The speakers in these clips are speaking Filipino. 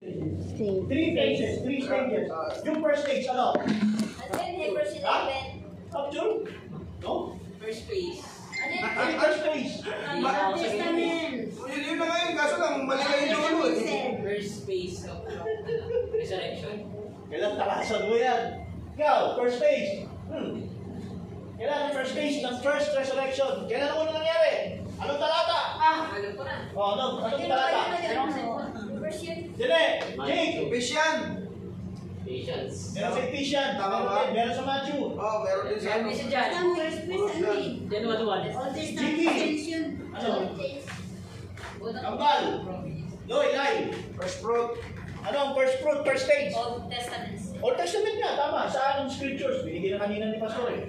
Three stages. Yung first stage, ano? Up to? No? First phase. First phase. Yun na ngayon, kaso lang, mali kayo yung ano eh. First phase of resurrection. Kailan takasan mo yan? Ikaw, first phase. Kailan first phase ng first resurrection? Kailan ano nangyari? Anong talata? Alam ko na. Anong talata? Ephesians. Meron sa Ephesians. Tama ba? Meron sa Matthew. Oo, meron din sa Matthew. Diyan naman naman. Gigi. Ano? Kambal. Loy, lie. First fruit. Ano ang first fruit? First stage. Old Testament nga. Tama. Sa anong scriptures? Binigyan na kanina ni Pastor eh.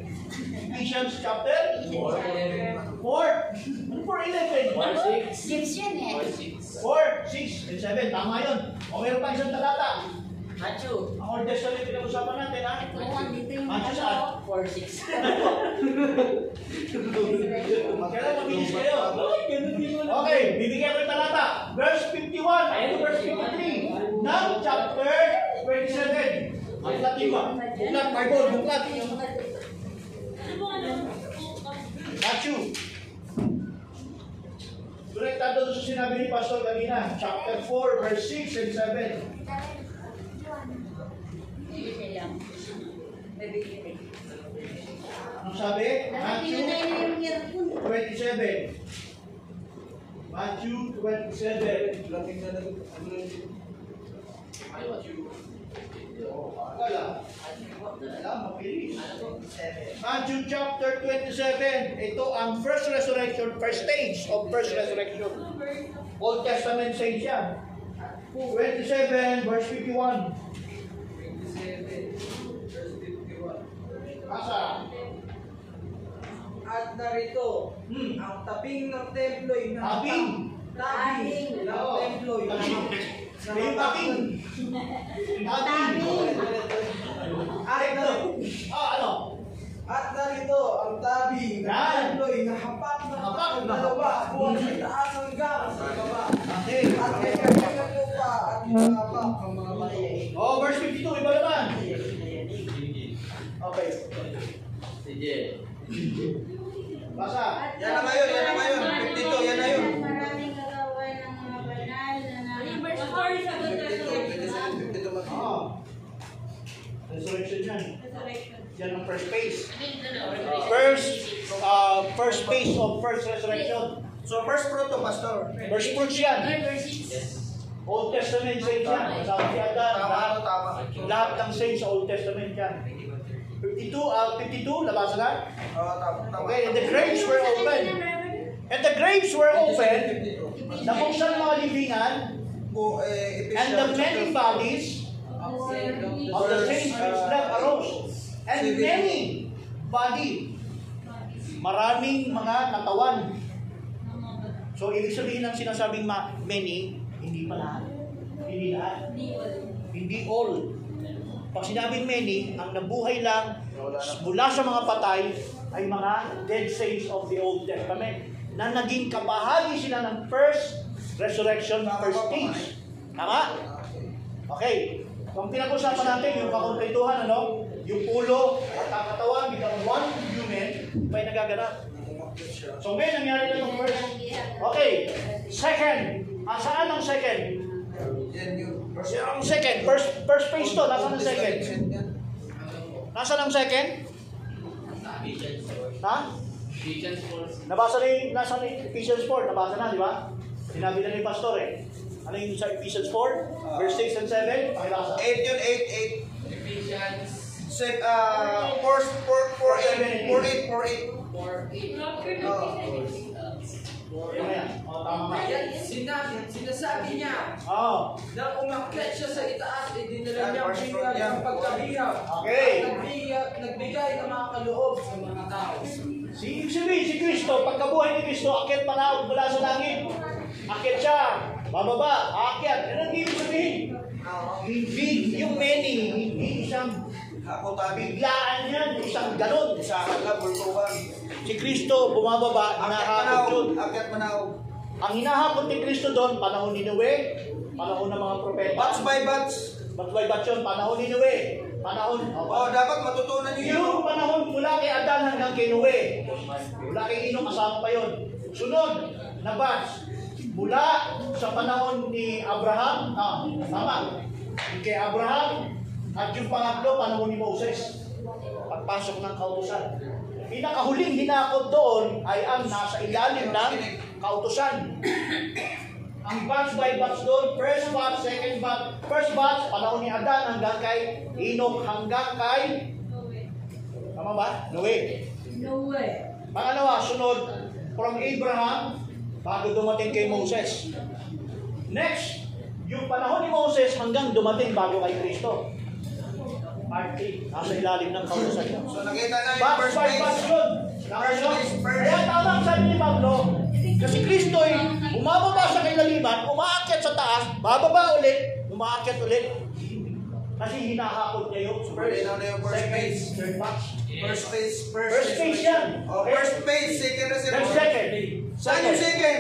Ephesians chapter 4. 4. Ano 4:11? 4:6 yan eh. 4:6 and 7. Tama yun. O meron pa isang talata. Matthew. Ang Old Testament pinag-usapan natin ha. Matthew saan? 4:6. Kailan mabilis kayo? Okay. Bibigyan ko yung talata. Verse 51 and verse 53 ng chapter 27. Buklat yun ba? Buklat. Bible. Buklat. Matthew. Direktado doon sa sinabi ni Pastor kanina, chapter 4, verse 6 and 7. Anong sabi? Matthew 27. Matthew 27. Matthew chapter 27. Ito ang first resurrection, first stage of first resurrection. Old Testament saints yan. 27 verse 51. Asa? At narito, ang tabing ng templo'y na hapak ng dalawa buwan sa taas hanggang sa baba. At kanyang ng lupa at hapak ng mga bayan. Oh, verse 52, iba naman. Okay. Sige. Basa. Yan na ngayon. 52, yan na yun. Maraming kagawain ng mga banal na verse 4 sa Resurrection yan. Yan ang first phase. First phase of first resurrection. So first fruit to Pastor. First fruit yan. Old Testament saints yan. Sabi yan na lahat ng saints sa Old Testament yan. 52, nabasa na? Okay, and the graves were open. And the graves were open. Nabuksan mga libingan. And the many bodies of the saints which slept arose. And many body. Maraming mga katawan. So, ibig sabihin ng sinasabing many, hindi pa lahat. Hindi all. Pag sinabing many, ang nabuhay lang mula sa mga patay ay mga dead saints of the Old Testament na naging kabahagi sila ng first resurrection, first stage. Tama? Okay. Kung pinag-usapan natin yung kakompletuhan, ano? Yung ulo at ang katawan bilang one human may nagaganap. So ngayon, nangyari na yung first. Okay. Second. Saan ang second? Ang second. First phase to. Nasaan ang second? Ha? Nabasa na yung Ephesians 4. Nabasa na, di ba? Sinabi na ni Pastor eh. Ano yung sa Ephesians 4? Verse 6 and 7? Pakilasa. 8 yun, 8. Ephesians 4, sinabi niya na umakyat siya sa itaas, dinala niya ang bigay ng pagkabiyak at nagbigay ng mga kaloob sa mga tao. Si Kristo, pagkabuhay ni Kristo, akyat palawag mula sa langit. Akyat siya, bababa, akyat. Ano ang ibig sabihin? Hindi yung many, hindi isang biglaan yan, isang galon. Si Kristo bumababa, hinahapot yun. Ang hinahapot ni Kristo doon, panahon ni Noe, Panahon ng mga propeta. Batch by batch. Batch by batch yun. Panahon ni Noe. Panahon. Oh, dapat matutunan niyo yun. Yung panahon mula kay Adan hanggang kay Noe. Mula kay Ino, kasama pa yun. Sunod na batch. Mula sa panahon ni Abraham. Ah, tama. Kay Abraham. At yung pangatlo, panahon ni Moses. Pagpasok ng kautusan. Pinakahuling hinakot doon ay ang nasa ilalim ng kautusan. Ang batch by batch doon, first batch, second batch, first batch, panahon ni Adan hanggang kay Enoch, hanggang kay tama ba? Noe. Noe. Pangalawa, sunod, from Abraham, bago dumating kay Moses. Next, yung panahon ni Moses hanggang dumating bago kay Kristo. Party, nasa ilalim ng kautusan. So nakita na yung first place. Kaya tawag sabi ni Pablo, kasi Kristo'y bumababa sa kailaliman, umaakyat sa taas, bababa ulit, umaakyat ulit. Kasi hinahakot niya yung first place. Third place. First place. First place yan. First place, second resurrection. Saan yung second?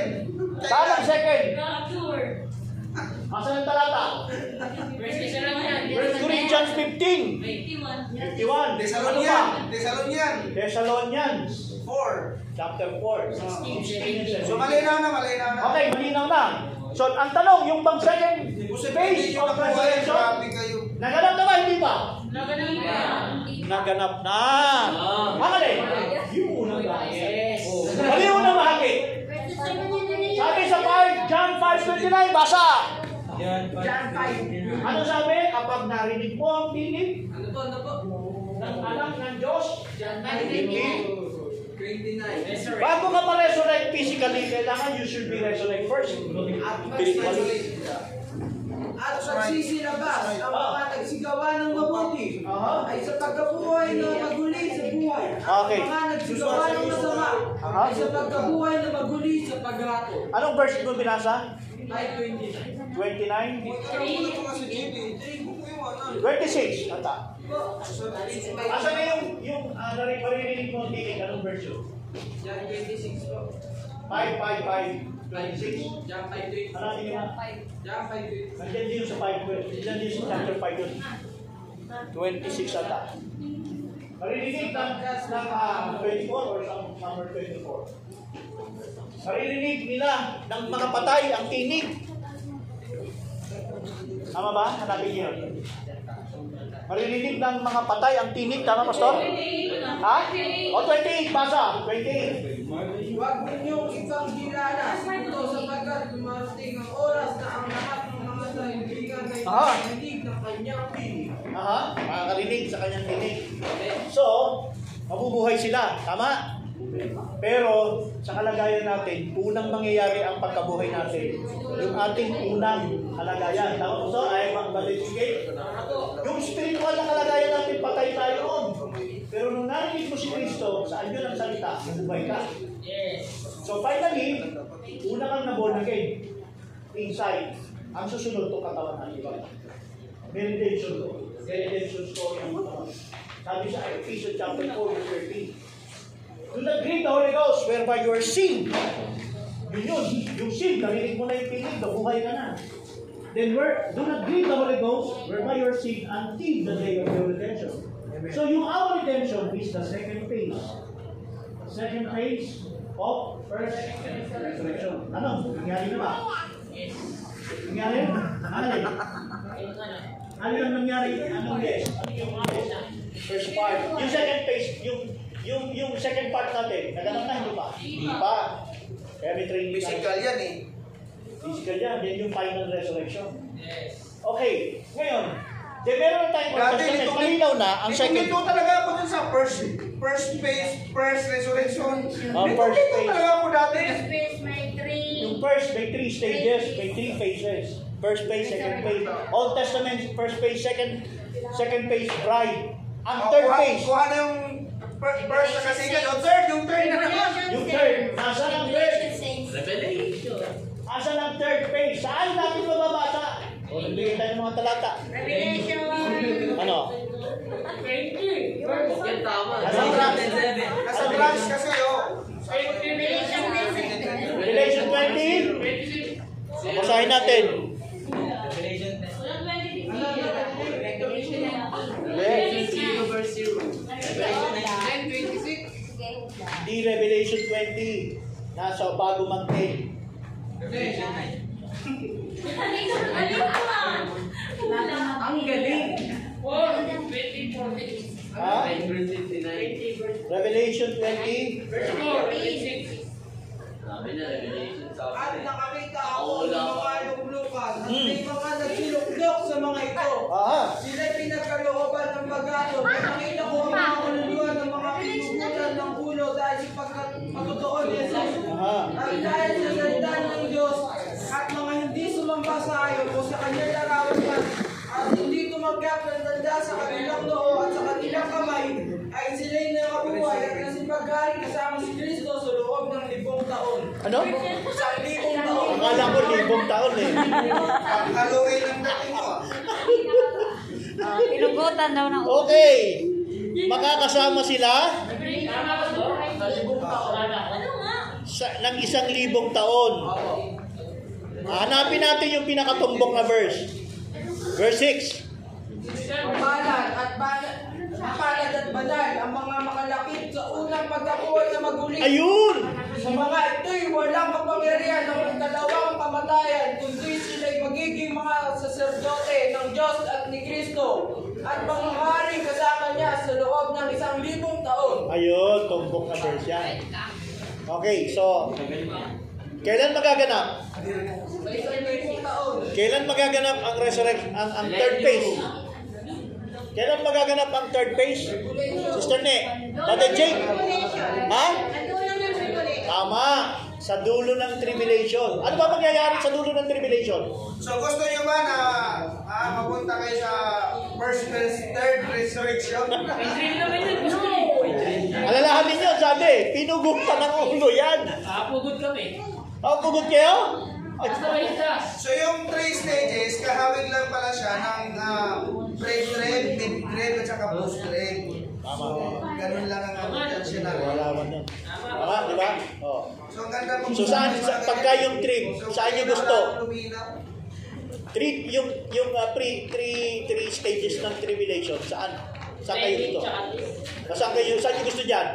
Saan ang second? Asan ang talata? First Corinthians 15. 51. Thessalonians. 4. Chapter 4. So, malinaw na, malinaw na. Okay, malinaw na. So, ang tanong, yung pang second phase of translation, naganap na ba, hindi pa? Naganap na. Naganap na. Makali. Yung unang bahagi. Mali yung unang bahagi. Sabi sa John 5:29, basa. John 5. Ano sabi? Kapag narinig po ang tinig, ano to, ano po? Ng anak ng Diyos, narinig. 29. Bago ka ma-resurrect physically, kailangan you should be resurrect first. At magsisilabas ang mga nagsigawa ng mabuti ay sa pagkabuhay na maguli sa buhay. Ang mga nagsigawa ng masama ay sa pagkabuhay na maguli sa pagrato. Anong verse mo binasa? 29. 26. Ata. Asan na yung naririnig mo tinig? Anong version? John 26 po. 5. 26. John 5. Ano natin naman? John 5. Nandiyan din sa 5. Nandiyan din sa chapter 5. 26 ata. Naririnig ng 24 or number 24. Naririnig nila ng mga patay ang tinig. Tama ba? Hanapin niyo. Maririnig ng mga patay ang tinig. Tama, Pastor? Ha? O, 28. Basa. 28. Huwag ninyong isang dilanas ito sapagkat dumarating ang oras na ang lahat ng mga salibigan ay marinig ng kanyang tinig. Aha. Makakarinig sa kanyang tinig. So, mabubuhay sila. Tama? Pero, sa kalagayan natin, unang mangyayari ang pagkabuhay natin. Yung ating unang kalagayan. Tama, Pastor? Ay, mag-batistigate. Yung spiritual na kalagayan natin, patay tayo noon. Pero nung narinig mo si Kristo, saan yun ang salita? Buhay ka. So finally, una kang naborn again. Inside. Ang susunod to katawan ng iba. Meditation to. Meditation story ang katawan. Sabi sa Ephesians chapter 4:13. Do not grieve the Holy Ghost whereby you are sealed. Yun, yung sealed, narinig mo na yung pinig, nabuhay ka na. Then do not grieve the Holy Ghost whereby you are sealed until the day of your redemption. So yung our redemption is the second phase. Second phase of first resurrection. Ano? Nangyari na ba? Yes. Nangyari? Alin? Ano yung nangyari? Anong yes? Ano yung first part? Yung second phase, yung second part natin, naganap na hindi pa? Hindi pa. Kaya may training. Physical yan eh. Physical yan. Yan yung final resurrection. Yes. Okay. Ngayon, di meron tayong pagkasasin. Malinaw na ang second. Dito talaga ako dun sa first phase, first resurrection. Dito talaga ako dati. First phase may three. Yung first may three stages, may three phases. First phase, second phase. Old Testament, first phase, second phase, bride. Ang third phase. Kuha na yung first na kasigan. O third, yung third na naman. Yung third. Asan ang third? Revelation. Asan ang third phase? Saan natin mababasa? O, nagbigay tayo ng mga talata. Revelation. Ano? 20. Yan tama. Nasa branch kasi o. Revelation 20. Masahin natin. 20, nasa bago mag-10. Ang galing. Revelation 20. Verse 4. Sabi na Revelation. At nakakita ako ng mga luglukan at may mga nagsiluklok sa mga ito. Sila'y pinagkalooban ng pag-ato. Nakakita ko ang mga kaluluan ng mga pinugutan ng ulo dahil sa pagkatotoo ni Jesus. At dahil sa salita ng Diyos at mga hindi sumamba sa ayon o sa kanyang larawan at hindi tumanggap ng tanda sa kanilang noo at sa kanilang kamay ay sila'y nakabuhay at nasipag-hari kasama si Kristo sa loob ng libong taon. Ano? Sa libong taon. Akala ko libong taon eh. Pag-aluin lang natin ko. Pinugutan daw ng ulo. Okay. Makakasama sila? Sa libong taon. Ano nga? Nang 1,000 taon. Hanapin natin yung pinakatumbok na verse. Verse 6. Palad at banal ang mga makalakip sa unang pagkabuhay na magulit. Ayun! Sa mga ito'y walang kapangyarihan ng dalawang kamatayan kundi sila'y magiging mga saserdote ng Diyos at ni Kristo at panghari kasama niya sa loob ng 1,000 taon. Ayun, tumbok na verse yan. Okay, so kailan magaganap? Kailan magaganap ang resurrection, ang third phase? Kailan magaganap ang third phase? Sister Ne, Brother Jake? Ha? Tama, sa dulo ng tribulation. Ano ba mangyayari sa dulo ng tribulation? So gusto nyo ba na mapunta kayo sa first phase, third resurrection? Alalahanin nyo, sabi, pinugutan ng ulo yan. Pugod kami. Pugod kayo? So yung 3 stages, kahawig lang pala siya ng pre-trade, mid-trade, at saka post-trade. So, ganun lang ang potential na. Wala, di ba? So, ganda mong... So, saan, pagka yung trip, saan yung gusto? Trip, yung three stages ng tribulation, saan? Saan kayo dito? Saan kayo? Saan yung gusto dyan?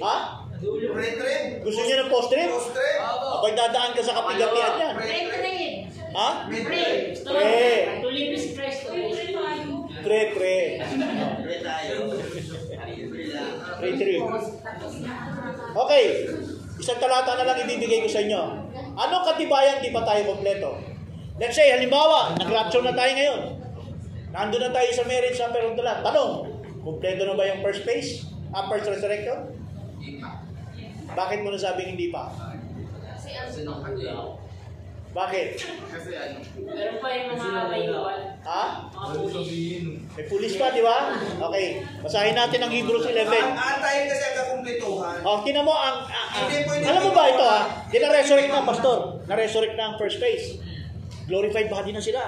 Ha? Pre-trip? Gusto nyo ng post-trip? Post-trip? Abay, dadaan ka sa kapigapian yan. Pre-trip. Ha? Pre-trip. Pre-trip. Okay. Isang talata na lang ibibigay ko sa inyo. Anong katibayan di pa tayo kompleto? Let's say, halimbawa, nag-rapture na tayo ngayon. Nandun na tayo sa marriage sa perong talat. Tanong, kompleto na ba yung first phase? Ang first resurrection? Bakit mo nasabing hindi pa? Bakit? Kasi ano? Meron pa yung mga kaiwan. Ha? Mga pulis. May pulis pa, di ba? Okay. Basahin natin ang Hebrews 11. Antayin kasi ang kakumplituhan. O, tinan mo ang... Alam mo ba ito, ha? Di na-resurrect na, Pastor. Na-resurrect na ang first phase. Glorified baka din na sila.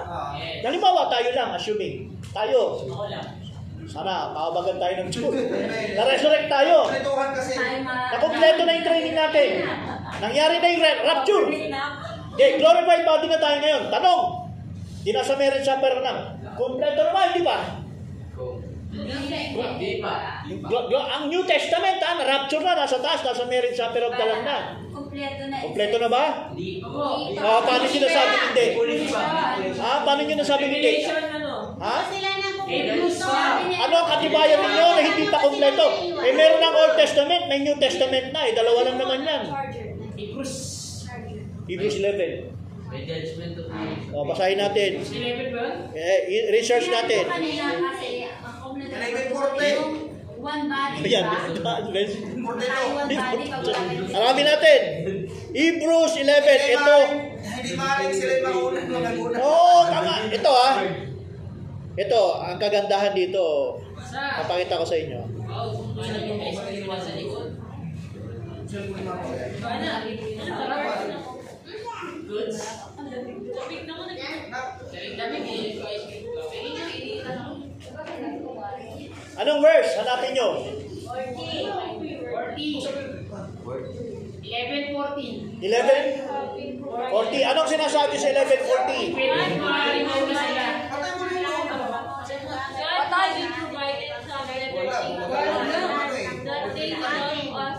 Halimbawa, tayo lang, assuming. Tayo. Ako lang. Sana, pahabagan tayo ng Diyos. Na-resurrect tayo. Nakompleto na yung training natin. Nangyari na yung rapture. Okay, glorified body na tayo ngayon. Tanong, di na sa marriage supper na. Kompleto na ba? Hindi ba? Hindi pa. Ang New Testament, rapture na, nasa taas, nasa marriage supper of the Lamb na. Kompleto na. Kompleto na ba? Hindi pa. Paano nyo nasabi hindi? Paano nyo nasabi hindi? Sila na. Ano ang katibayan ninyo na hindi pa kompleto? Eh meron ng Old Testament, may New Testament na. Eh dalawa lang naman yan. Hebrews 11. O, basahin natin. Research natin. Ayan, arami natin. Hebrews 11. Ito. Hindi maaaring sila yung maunang naguna. Oo, tama. Ito Ito, ang kagandahan dito, papakita ko sa inyo. Anong verse? Hanapin nyo. 11:14. Anong sinasabi sa 11:14? God will provide us available things that they love us.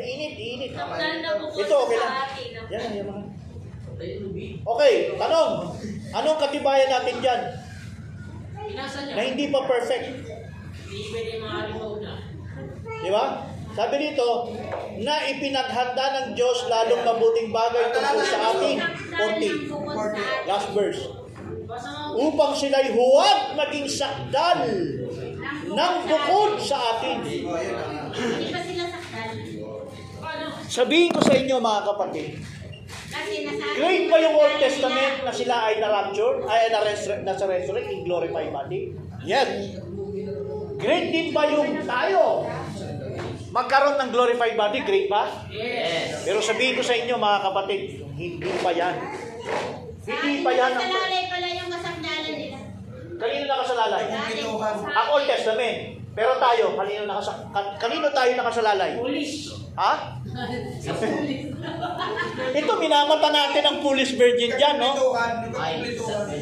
Mainit-init naman. Ito, okay lang. Yan ang yaman. Okay, tanong. Anong katibayan natin dyan? Na hindi pa perfect. Hindi pwede maalimaw na. Di ba? Sabi dito, na ipinaghanda ng Diyos lalong mabuting bagay tungkol sa atin. 40. Last verse. Upang sila'y huwag maging sakdal ng bukod sa atin. Hindi pa sila sakdal. Sabihin ko sa inyo mga kapatid, great ba yung Old Testament na sila ay na-rapture, ay na-resurrect, in glorified body? Yes. Great din ba yung tayo? Magkaroon ng glorified body, great ba? Yes. Pero sabihin ko sa inyo mga kapatid, hindi pa yan. Hindi pa yan. Kasalalay pala yung kasakdalan nila. Kanino nakasalalay? Ang Old Testament. Pero tayo, kanino tayo nakasalalay? Foolish. Ha? Ito, minamata natin ang foolish virgin dyan, no?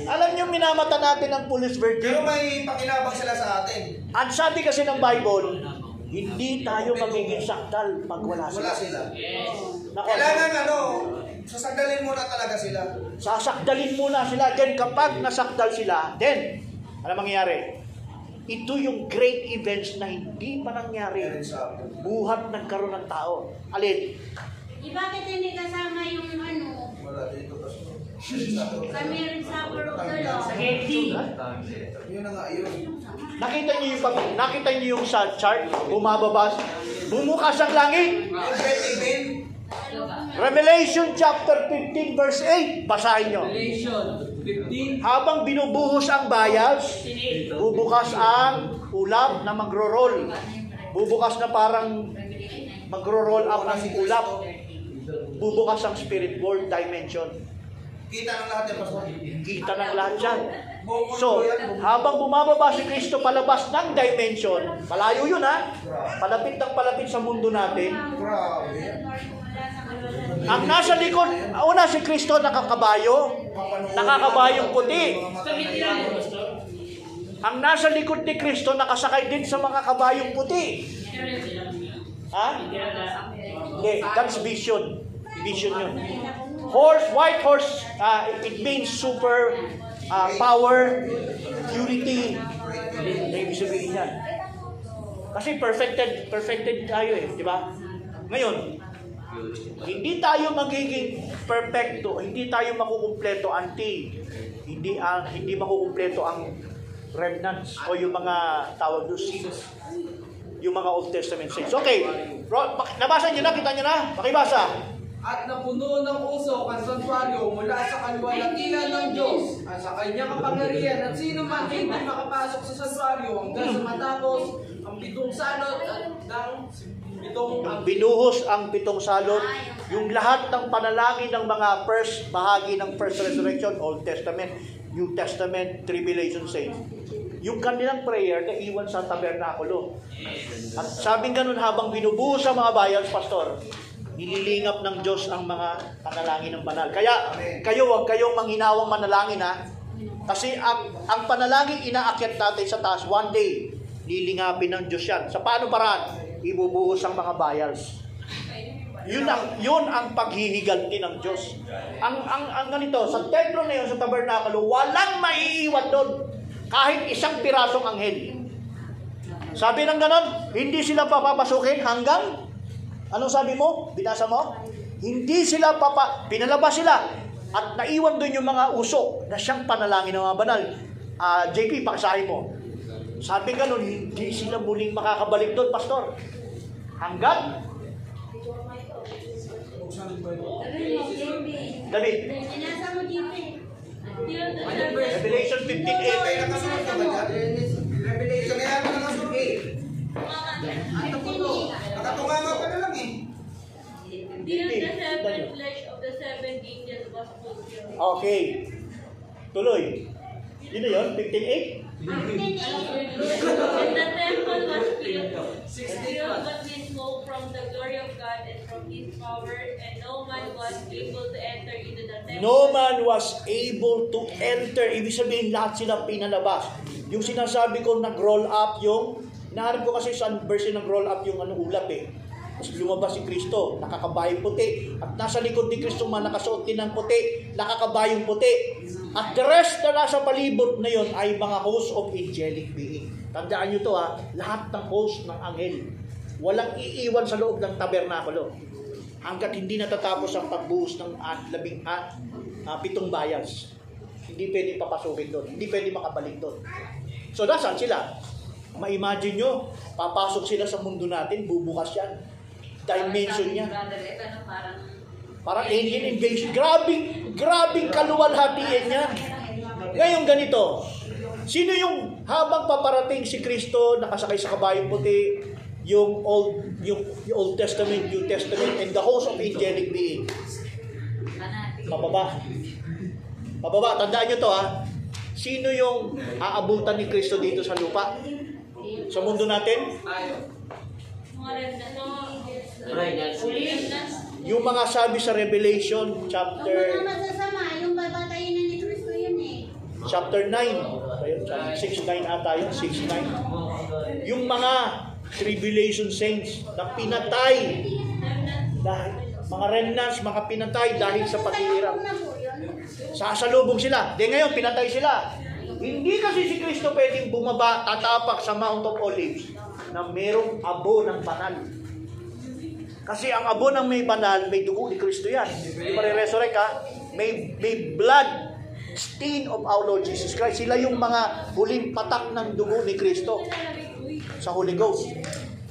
Alam nyo, minamata natin ang foolish virgin. Pero may pakinabang sila sa atin. At sabi kasi ng Bible, hindi tayo magiging sakdal pag wala sila. Yes. Kailangan sasakdalin muna talaga sila. Sasakdalin muna sila. Then kapag nasakdal sila, then, ano mangyayari? Ito yung great events na hindi pa nangyari. Buhat nagkaroon ng tao. Alin? Bakit hindi kasama yung ano? Wala dito kasi. Sa marriage supper of the Lord. Sa Haiti. Yun na nga, yun. Nakita niyo yung chart? Bumababas. Bumukas ang langit. Revelation chapter 15 verse 8. Basahin nyo. Habang binubuhos ang bayas, bubukas ang ulap na magro-roll. Bubukas na parang magro-roll up ang ulap. Bubukas ang spirit world dimension. Kita ng lahat yan, Pastor. Kita ng lahat yan. So, habang bumababa si Kristo palabas ng dimension, malayo yun ha, palapit ng palapit sa mundo natin. Ang nasa likod, una si Kristo nakakabayong puti. Ang nasa likod ni Kristo nakasakay din sa mga kabayong puti. Ha? Okay, that's vision. Vision yun. Horse, white horse, it means super power, purity. Ibig sabihin yan. Kasi perfected tayo eh, di ba? Ngayon, hindi tayo magiging perfecto, hindi tayo makukumpleto hindi makukumpleto ang remnants o yung mga tawag doon saints. Yung mga Old Testament saints. Okay, nabasa nyo na, kita nyo na, pakibasa. At napuno ng usok ang santuario mula sa kaluwalhatian ng Diyos at sa kanyang kapangyarihan, at sino man hindi makapasok sa santuario hanggang sa matapos ang pitong salot binuhos ang pitong salot. Yung lahat ng panalangin ng mga first bahagi ng first resurrection, Old Testament, New Testament, Tribulation Saints. Yung kanilang prayer na iwan sa tabernakulo. At sabing ganun, habang binubuhos sa mga bayan, Pastor, nililingap ng Diyos ang mga panalangin ng banal. Kaya kayo, huwag kayong manghinawang manalangin ha. Kasi ang panalangin inaakyat natin sa taas. One day, lilingapin ng Diyos yan. Sa paano paraan? Ibubuhos ang mga bayals. Yun ang paghihiganti ng Diyos. Ang ganito, sa templo na yun, sa tabernakulo, walang maiiwan doon. Kahit isang pirasong anghel. Sabi ng ganon, hindi sila papapasukin hanggang anong sabi mo? Binasa mo? Hindi sila pinalabas sila at naiwan doon yung mga usok na siyang panalangin ng mga banal. JP, paksahin mo. Sabi nga nun, hindi sila muling makakabalik doon, Pastor. Hanggang? David. Revelation 15:8. Revelation 15:8. Ano po to? Nakatungama pa na lang eh. The seven flesh of the seven angels was fulfilled. Okay. Tuloy. Yun na yun, 15:8? And the temple was filled but with smoke from the glory of God and from His power, and no man was able to enter into the temple. No man was able to enter. Ibig sabihin, lahat sila pinalabas. Yung sinasabi ko, nag-roll up yung, naharap ko kasi sa verse, nag-roll up yung ulap eh. Lumabas si Kristo, nakakabayong puti. At nasa likod ni Kristo man nakasuot din ng puti, nakakabayong puti. At the rest na nasa palibot na yon ay mga host of angelic being. Tandaan nyo to ha, lahat ng host ng anghel. Walang iiwan sa loob ng tabernakulo hanggat hindi natatapos ang pagbuhos ng pitong bayas. Hindi pwedeng papasukin doon. Hindi pwedeng makabalik doon. So nasaan sila? Ma-imagine nyo, papasok sila sa mundo natin, bubukas yan. Dimension niya. Parang alien invasion. Grabing kaluwalhatian niya. Ngayon ganito, sino yung habang paparating si Kristo, nakasakay sa kabayong puti, yung Old Testament, New Testament, and the host of angelic being? Pababa, tandaan nyo to ha. Sino yung aabutan ni Kristo dito sa lupa? Sa mundo natin? Yung mga sabi sa Revelation, chapter... Yung babatayin na ni Kristo yun eh. Chapter 9. 6-9 ata yun, 6-9. Yung mga tribulation saints na pinatay. Mga remnants, mga pinatay dahil sa paghihirap. Sasalubong sila. De ngayon, pinatay sila. Hindi kasi si Kristo pwedeng bumaba, tatapak sa Mount of Olives na merong abo ng banal. Kasi ang abo ng may banal, may dugo ni Kristo yan. Hindi mare-resurrect ha. May blood stain of our Lord Jesus Christ. Sila yung mga huling patak ng dugo ni Kristo sa Holy Ghost.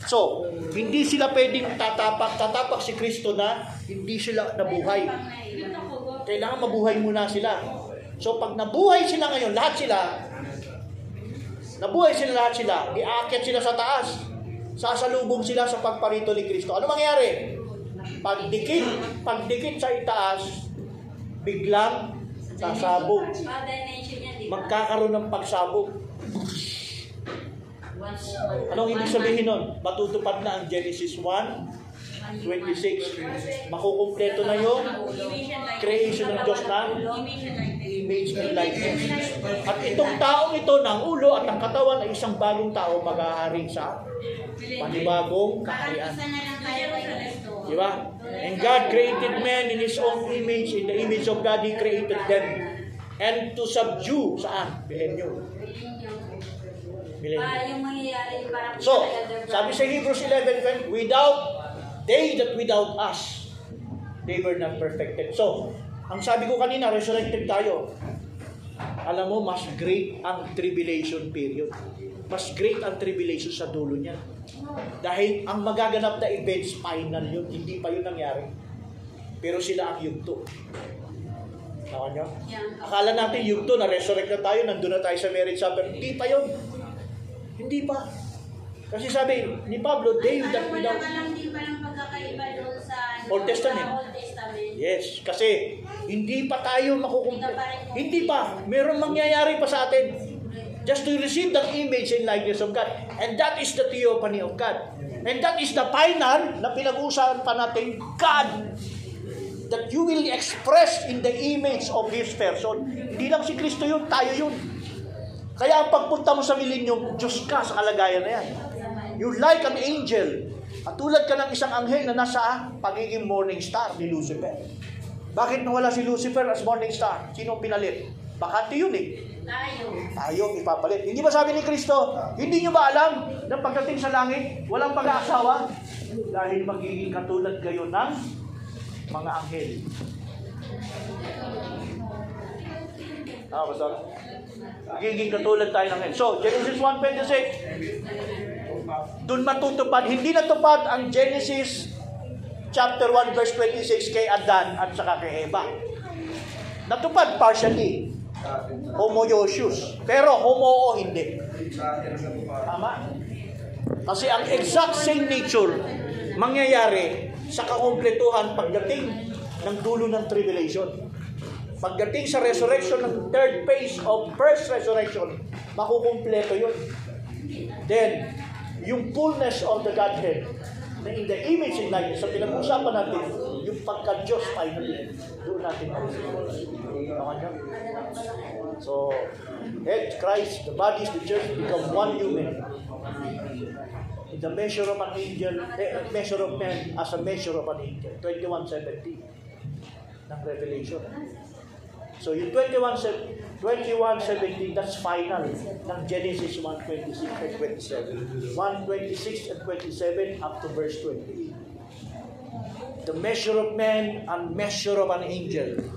So, hindi sila pwedeng tatapak si Kristo na hindi sila nabuhay. Kailangan mabuhay muna sila. So pag nabuhay sila ngayon, lahat sila, iakyat sila sa taas. Sasalubong sila sa pagparito ni Kristo. Ano mangyayari? Pagdikit sa itaas, biglang sasabog. Magkakaroon ng pagsabog. Anong ibig sabihin nun? Matutupad na ang Genesis 1:26. Makukumpleto na yung creation ng Diyos na image and likeness. At itong taong ito ng ulo at ang katawan ay isang bagong tao mag-ahari sa panibagong kaharian. Diba? And God created man in His own image. In the image of God, He created them. And to subdue, saan? Behenyo. So, sabi sa Hebrews 11:20, without us, they were not perfected. So, ang sabi ko kanina, resurrected tayo. Alam mo, mas great ang tribulation period. Mas great ang tribulation sa dulo niya. Dahil ang magaganap na events, final yun. Hindi pa yun nangyari. Pero sila ang yugto. Tawa niyo? Akala natin yugto, na-resurrect na tayo, nandun na tayo sa marriage supper. Hindi pa yun. Hindi pa. Kasi sabi ni Pablo, hindi pa lang pagkakaiba doon sa Old Testament. Yes, kasi hindi pa tayo makukumpleto. Hindi pa. Merong mangyayari pa sa atin. Just to receive that image and likeness of God. And that is the theophany of God. And that is the final na pinag-uusapan pa natin, God, that you will express in the image of His person. Hindi lang si Kristo yun, tayo yun. Kaya ang pagpunta mo sa Millennium, Diyos ka sa kalagayan na yan. You're like an angel. At tulad ka ng isang anghel na nasa pagiging morning star ni Lucifer. Bakit nawala si Lucifer as morning star? Sino pinalit? Bakante yun eh. Tayo ipapalit. Hindi ba sabi ni Kristo, hindi nyo ba alam na pagdating sa langit, walang pag-aasawa? Dahil magiging katulad kayo ng mga anghel. Basta lang. Magiging katulad tayo ng anghel. So, Genesis 1:26. Doon matutupad, hindi natupad ang Genesis chapter 1:26 kay Adan at saka kay Eva. Natupad partially. Homoiousios. Pero homo o hindi. Tama? Kasi ang exact same nature mangyayari sa kakumpletuhan pagdating ng dulo ng tribulation. Pagdating sa resurrection ng third phase of first resurrection, makukumpleto yun. Then, yung fullness of the Godhead na in the image and likeness sa pinag-usapan natin, yung pagka-Diyos finally doon natin. So Head Christ, the body is the church, become one human. The measure of an angel, measure of man as a measure of an angel. 21:17 ng Revelation. So yung 21:17, that's final ng Genesis 1:26 and 27. 1:26 and 27 up to verse 28. The measure of man and measure of an angel.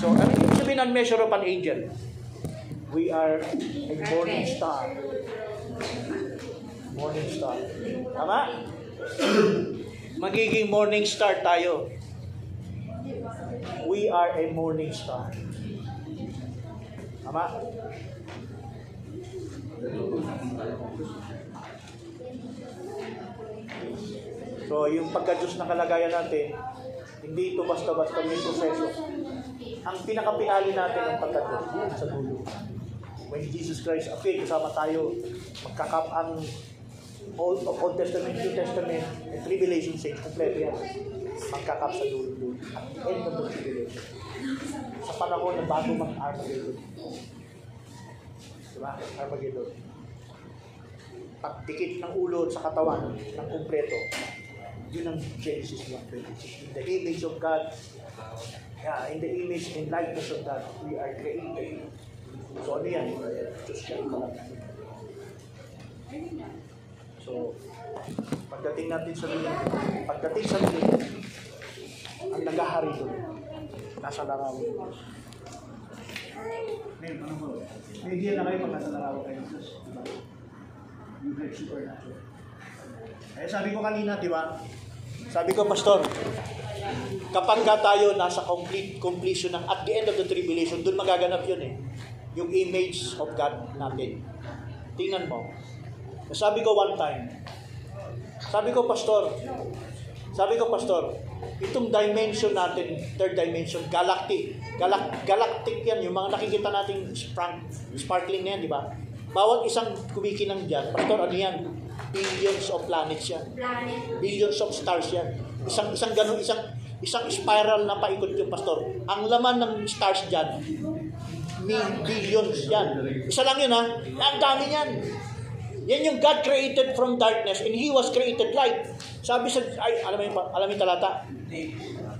So, ano yung sabihin ng measure of an angel? We are a morning star. Morning star. Tama? Magiging morning star tayo. We are a morning star. Tama? So, yung pagka-Diyos na kalagayan natin, hindi ito basta-basta may proseso. Ang pinakapinali natin ng pagka-Diyos, yun sa dulo. When Jesus Christ appeared, kasama tayo, magkakap ang Old Testament, New Testament, and Tribulation Saints, kompleto yan. Magkakap sa dulo. At end of the tribulation. Sa panahon na bago mag-Armageddon. Diba? Armageddon. Pagtikit ng ulo sa katawan ng kumpleto. Yun ang Genesis 1:26. In the image of God, yeah, in the image and likeness of God, we are created. So, ano yan? Diyos siya ang kalagayan. So, pagdating natin sa millennium, ang nagahari doon, nasa larawan ng Diyos. Ngayon, ano mo? May idea na kayo pag nasa larawan kayo ng Diyos. Diba? You break supernatural. Eh, sabi ko kanina, di ba? Sabi ko, Pastor, kapag ka tayo nasa completion ng at the end of the tribulation, doon magaganap yun eh. Yung image of God natin. Tingnan mo. Sabi ko one time, sabi ko, Pastor, itong dimension natin, third dimension, galactic yan, yung mga nakikita nating sparkling na yan, di ba? Bawat isang kumikinang dyan, Pastor, ano yan? Billions of planets yan. Billions of stars yan. Isang spiral na paikot yung Pastor. Ang laman ng stars dyan, billions yan. Isa lang yun ha. Ang dami yan. Yan yung God created from darkness and He was created light. Sabi sa, alam yung talata?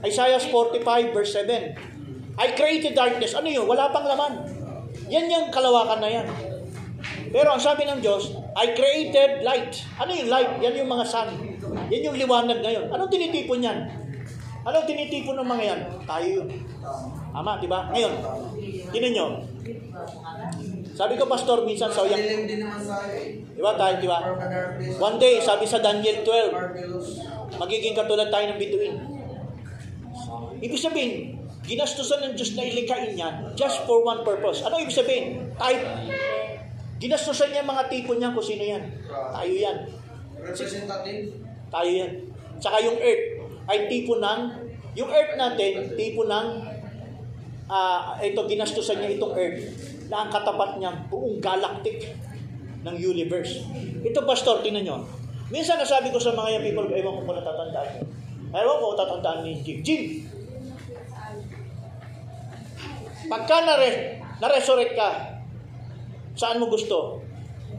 Isaiah 45:7. I created darkness. Ano yun? Wala pang laman. Yan yung kalawakan na yan. Pero ang sabi ng Diyos, I created light. Ano yung light? Yan yung mga sun. Yan yung liwanag ngayon. Anong tinitipon yan? Anong tinitipon ng mga yan? Tayo yun. Ama, di ba? Ngayon, tinan nyo. Sabi ko, Pastor, minsan sa uyang... Diba tayo, diba? One day, sabi sa Daniel 12, magiging katulad tayo ng bituin. Ibig sabihin, ginastusan ng Diyos na ilikain yan just for one purpose. Ano ibig sabihin? Type. Ginastusan niya mga tipo niya kung sino yan. Tayo yan. Representative. Tayo yan. Tsaka yung earth ay tipo ng, yung earth natin, tipo ng, ito, ginastusan niya itong earth na ang katapat niya, buong galactic ng universe. Ito, Pastor, tingnan nyo. Minsan nasabi ko sa mga yung people, ewan ko tatandaan ni Jim. Jim! Pagka na-resurrect ka, saan mo gusto?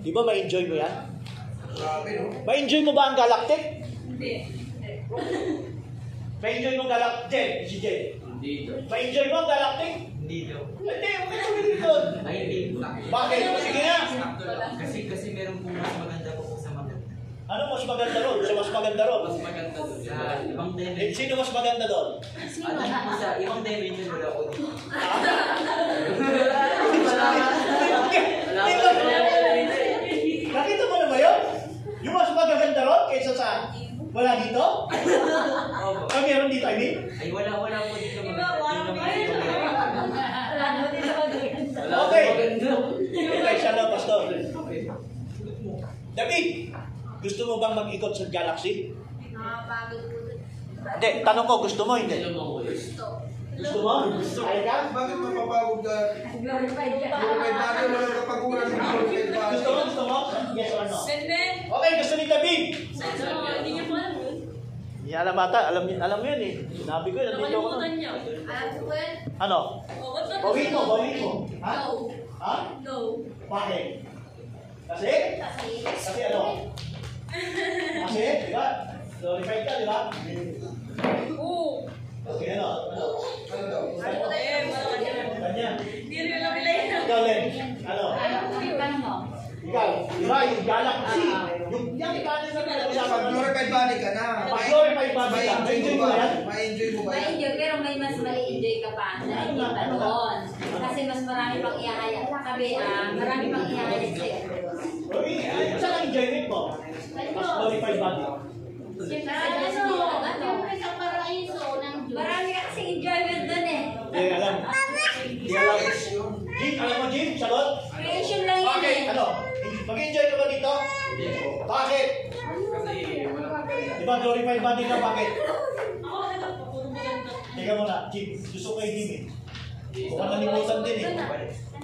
Di ba ma-enjoy mo yan? Ma-enjoy mo ba ang galactic? Hindi. Ma-enjoy mo ang galactic? Hindi. Ma-enjoy mo ang galactic? Hindi. Hindi. Bakit? Sige na. Kasi meron po mas maganda po sa maganda. Ano mas maganda doon? Sa mas maganda doon? Mas maganda doon. Sa ibang dimension. Sino mas maganda doon? Sa ibang dimension wala ko doon. Nakita mo na ba yun? Yung mas magaganda ron kaysa sa wala dito? Ay, meron dito, I mean? Ay, wala po dito. Okay. Okay, siya na, Pastor. David, gusto mo bang mag-ikot sa galaxy? Hindi, tanong ko, gusto mo hindi? Gusto mo? Ay ka? Bakit mapapawag na? Gusto mo? Yes or no? Okay, gusto ni David? Hindi niya po alam yun. Hindi alam ata. Alam yun eh. Sinabi ko yun. Nakalimutan niya. Ano? Bawin mo. Ha? No. Bakit? Kasi? Kasi ano? Amen, di ba? Glorified ka, di ba? Oo. Okay, ano? Kanya. Ikaw, Len. Ano? Ikaw, di ba? Yung galaxy. Yung ibanin na pinag-usapan. Glorified body ka na. Glorified body ka. Ma-enjoy mo ba yan? Ma-enjoy mo ba yan? Ma-enjoy, pero may mas ma-enjoy ka pa. Na-enjoy pa doon. Kasi mas marami pang ihahaya. Kami, marami pang ihahaya sa'yo. Saan ang enjoyment mo? Mas glorified body. Siyempre, sa paraiso ng Diyos. Marami ka kasi enjoyment doon eh. Hindi, alam. Alam mo, Jim? Sagot? Creation lang yan eh. Ano? Mag-enjoy ka ba dito? Bakit? Diba glorified body ka? Bakit? Teka mo na, Jim. Gusto ko i-him eh. Bukang nalimutan din eh.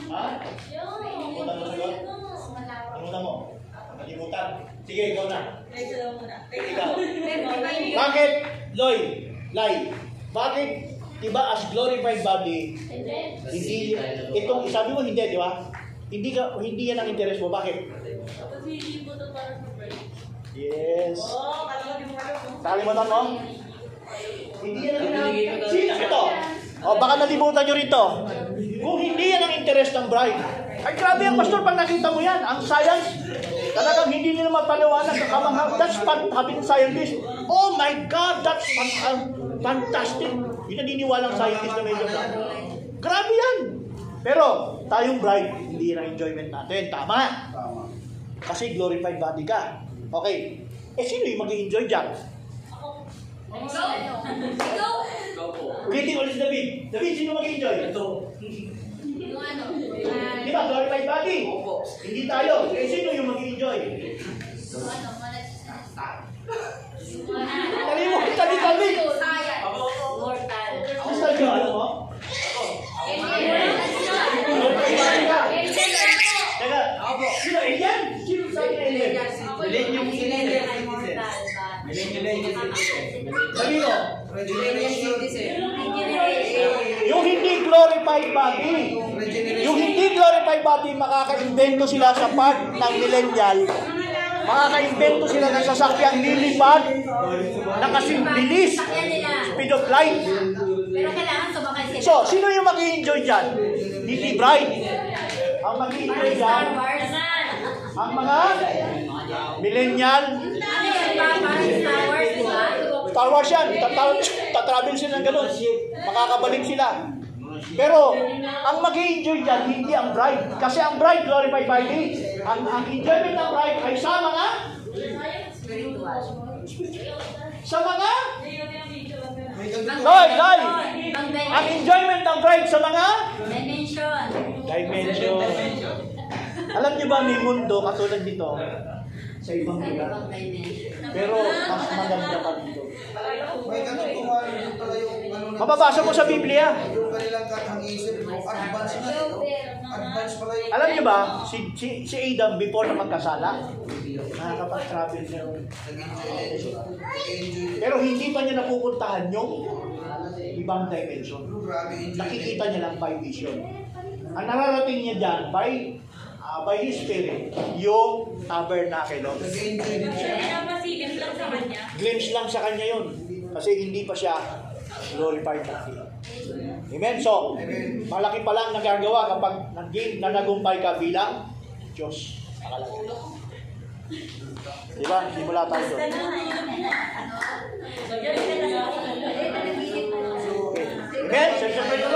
Ha? Nalimutan mo sagot? Nalimutan mo? Nalimutan. Sige, ikaw na. Ikaw. Bakit? Loy. Lai. Bakit? Diba as glorified body, hindi, itong, sabi mo hindi, di ba? Hindi ka, hindi yan ang interes mo. Bakit? Tapos hindi po ito para sa break. Yes. Oo, kalimutan mo? Hindi yan ang interes. Sino ito? O, baka nalimutan nyo rito. Kung hindi yan ang interes ng bride. Ay, grabe ang pastor pag nakita mo yan. Ang science, talagang hindi nila mapaliwanag. That's having scientist. Oh my God, that's fantastic. Yung naniniwalang scientist na medyo na. Grabe yan. Pero, tayong bride, hindi na enjoyment natin. Tama? Tama. Kasi glorified body ka. Okay. Eh, sino yung mag-i-enjoy dyan? Ako. Ikaw? Ikaw po. Ulitin ulit si David. David, sino mag-i-enjoy? Ito. Yung ano? Di ba? Glorified body. Opo. Hindi tayo. Eh, sino yung mag-i-enjoy? Yung ano? Kalimutan ni David. Ako. Mortal. Gusto nyo, ano mo? Ako. Amen. Sino alien? Sino sa'yo na alien? Millennium citizen. Sabi ko, yung hindi glorified body, yung hindi glorified body, makaka-invento sila sa part ng millennial. Makaka-invento sila ng sasakyang lilipad na kasing bilis, speed of light. Pero kailangan sumakay sila. So, sino yung mag-i-enjoy dyan? Hindi bride. Ang mag-i-enjoy dyan, ang mga millennial, Star Wars yan, tatravel sila ng ganun, makakabalik sila. Pero ang mag-i-enjoy dyan, hindi ang bride. Kasi ang bride, glorified by me, ang enjoyment ng bride ay sa mga ang enjoyment ng bride sa mga dimension. Alam niyo ba, may mundo katulad dito sa ibang lugar. Pero mas maganda pa dito. Mababasa mo sa Biblia. Alam niyo ba, si Adam before na magkasala, nakakapag-travel niya. Pero hindi pa niya napupuntahan yung ibang dimension. Nakikita niya lang by vision. Ang nararating niya dyan by His Spirit, yung tabernacle. Glimpse lang sa kanya yun. Kasi hindi pa siya glorified natin. Amen? So, malaki palang nagagawa kapag naging nanagumpay ka bilang Diyos. Diba? Simula tayo doon. Amen? Amen?